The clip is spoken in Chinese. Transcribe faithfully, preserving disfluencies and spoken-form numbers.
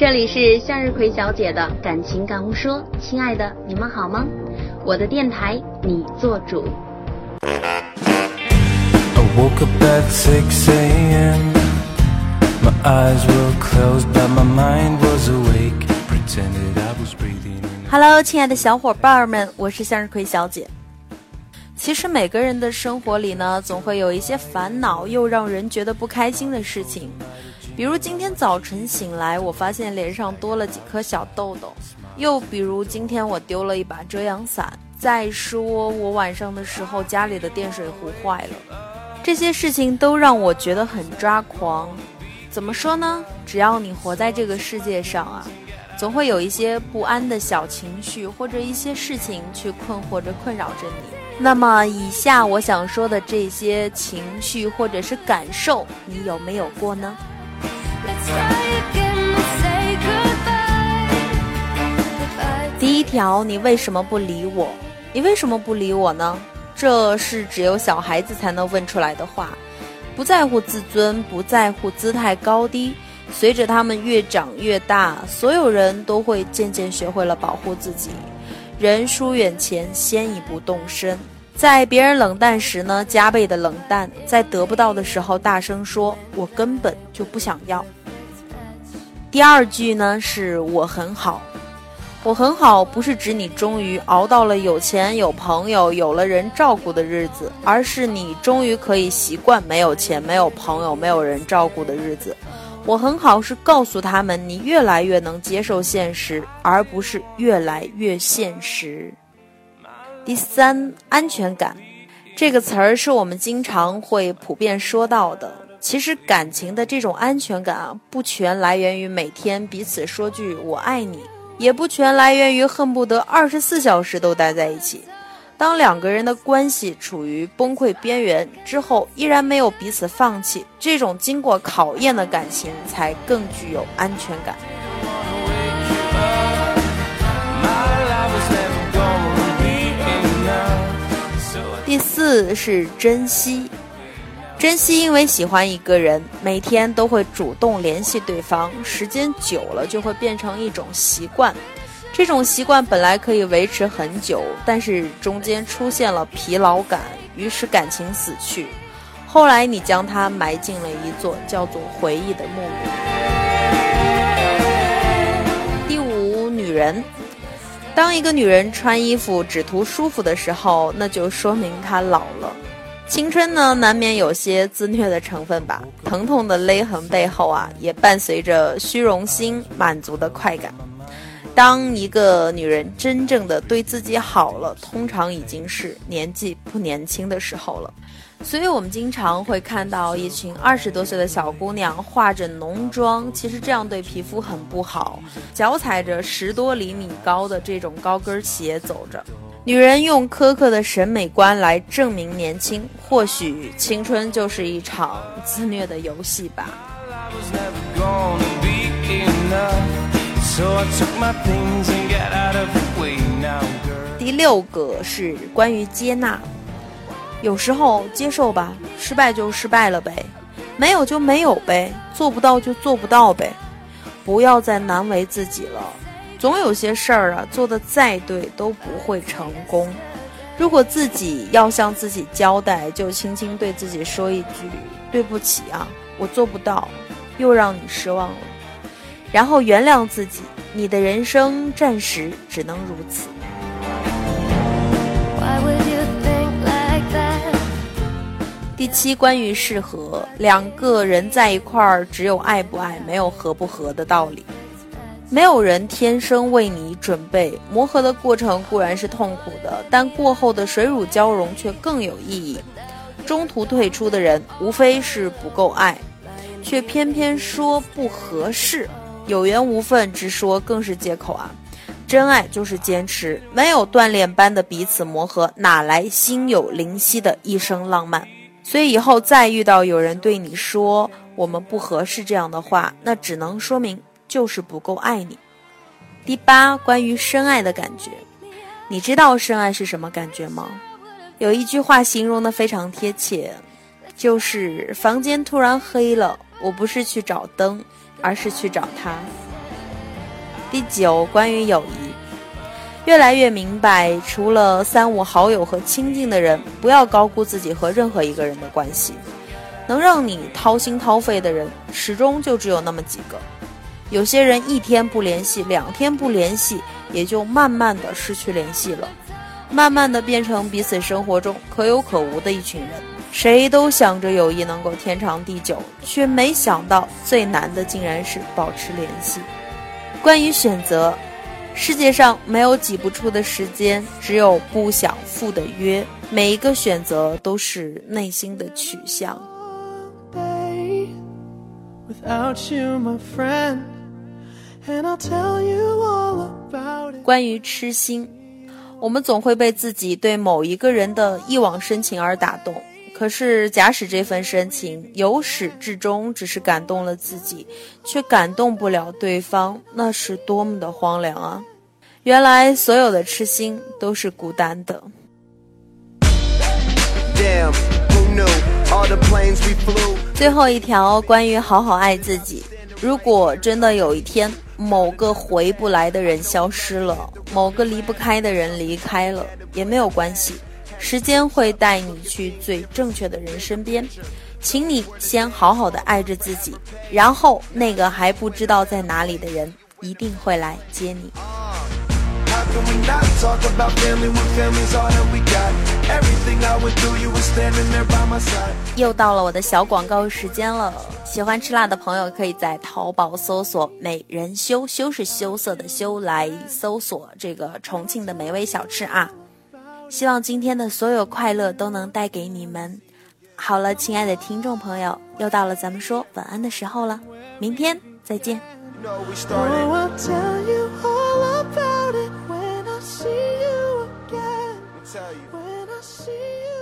这里是向日葵小姐的感情感悟说，亲爱的，你们好吗？我的电台，你做主。Hello， 亲爱的小伙伴们，我是向日葵小姐。其实每个人的生活里呢，总会有一些烦恼又让人觉得不开心的事情。比如今天早晨醒来，我发现脸上多了几颗小痘痘；又比如今天我丢了一把遮阳伞；再说我晚上的时候家里的电水壶坏了。这些事情都让我觉得很抓狂。怎么说呢？只要你活在这个世界上啊，总会有一些不安的小情绪或者一些事情去困惑着困扰着你。那么以下我想说的这些情绪或者是感受，你有没有过呢？第一条，你为什么不理我？你为什么不理我呢？这是只有小孩子才能问出来的话。不在乎自尊，不在乎姿态高低，随着他们越长越大，所有人都会渐渐学会了保护自己。人疏远前先一步动身，在别人冷淡时呢，加倍的冷淡，在得不到的时候大声说我根本就不想要。第二句呢是我很好。我很好不是指你终于熬到了有钱有朋友有了人照顾的日子，而是你终于可以习惯没有钱没有朋友没有人照顾的日子。我很好是告诉他们你越来越能接受现实，而不是越来越现实。第三，安全感。这个词儿是我们经常会普遍说到的。其实感情的这种安全感啊，不全来源于每天彼此说句我爱你，也不全来源于恨不得二十四小时都待在一起。当两个人的关系处于崩溃边缘之后，依然没有彼此放弃，这种经过考验的感情才更具有安全感。第四是珍惜。珍惜因为喜欢一个人，每天都会主动联系对方，时间久了就会变成一种习惯。这种习惯本来可以维持很久，但是中间出现了疲劳感，于是感情死去。后来你将它埋进了一座叫做回忆的墓园。第五，女人。当一个女人穿衣服只图舒服的时候，那就说明她老了。青春呢，难免有些自虐的成分吧。疼痛的勒痕背后啊，也伴随着虚荣心满足的快感。当一个女人真正的对自己好了，通常已经是年纪不年轻的时候了。所以我们经常会看到一群二十多岁的小姑娘化着浓妆，其实这样对皮肤很不好，脚踩着十多厘米高的这种高跟鞋走着。女人用苛刻的审美观来证明年轻，或许青春就是一场自虐的游戏吧。第六个是关于接纳。有时候接受吧，失败就失败了呗，没有就没有呗，做不到就做不到呗，不要再难为自己了。总有些事儿啊，做得再对都不会成功。如果自己要向自己交代，就轻轻对自己说一句对不起啊，我做不到，又让你失望了，然后原谅自己，你的人生暂时只能如此。第七，关于适合。两个人在一块儿，只有爱不爱，没有合不合的道理。没有人天生为你准备，磨合的过程固然是痛苦的，但过后的水乳交融却更有意义。中途退出的人，无非是不够爱，却偏偏说不合适，有缘无分之说更是借口啊！真爱就是坚持，没有锻炼般的彼此磨合，哪来心有灵犀的一生浪漫？所以以后再遇到有人对你说我们不合适这样的话，那只能说明就是不够爱你。第八，关于深爱的感觉。你知道深爱是什么感觉吗？有一句话形容的非常贴切，就是房间突然黑了，我不是去找灯，而是去找他。第九，关于友谊，越来越明白，除了三五好友和亲近的人，不要高估自己和任何一个人的关系。能让你掏心掏肺的人，始终就只有那么几个。有些人一天不联系，两天不联系，也就慢慢的失去联系了，慢慢的变成彼此生活中可有可无的一群人。谁都想着友谊能够天长地久，却没想到最难的竟然是保持联系。关于选择，世界上没有挤不出的时间，只有不想赴的约。每一个选择都是内心的取向。关于痴心，我们总会被自己对某一个人的一往深情而打动，可是假使这份深情由始至终只是感动了自己，却感动不了对方，那是多么的荒凉啊！原来所有的痴心都是孤单的。 Damn, who knew? All the planes we flew. 最后一条，关于好好爱自己。如果真的有一天某个回不来的人消失了，某个离不开的人离开了，也没有关系，时间会带你去最正确的人身边。请你先好好的爱着自己，然后那个还不知道在哪里的人一定会来接你。又到了我的小广告时间了，喜欢吃辣的朋友可以在淘宝搜索美人修，修是羞涩的羞，来搜索这个重庆的美味小吃啊。希望今天的所有快乐都能带给你们。好了，亲爱的听众朋友，又到了咱们说晚安的时候了，明天再见。Tell you.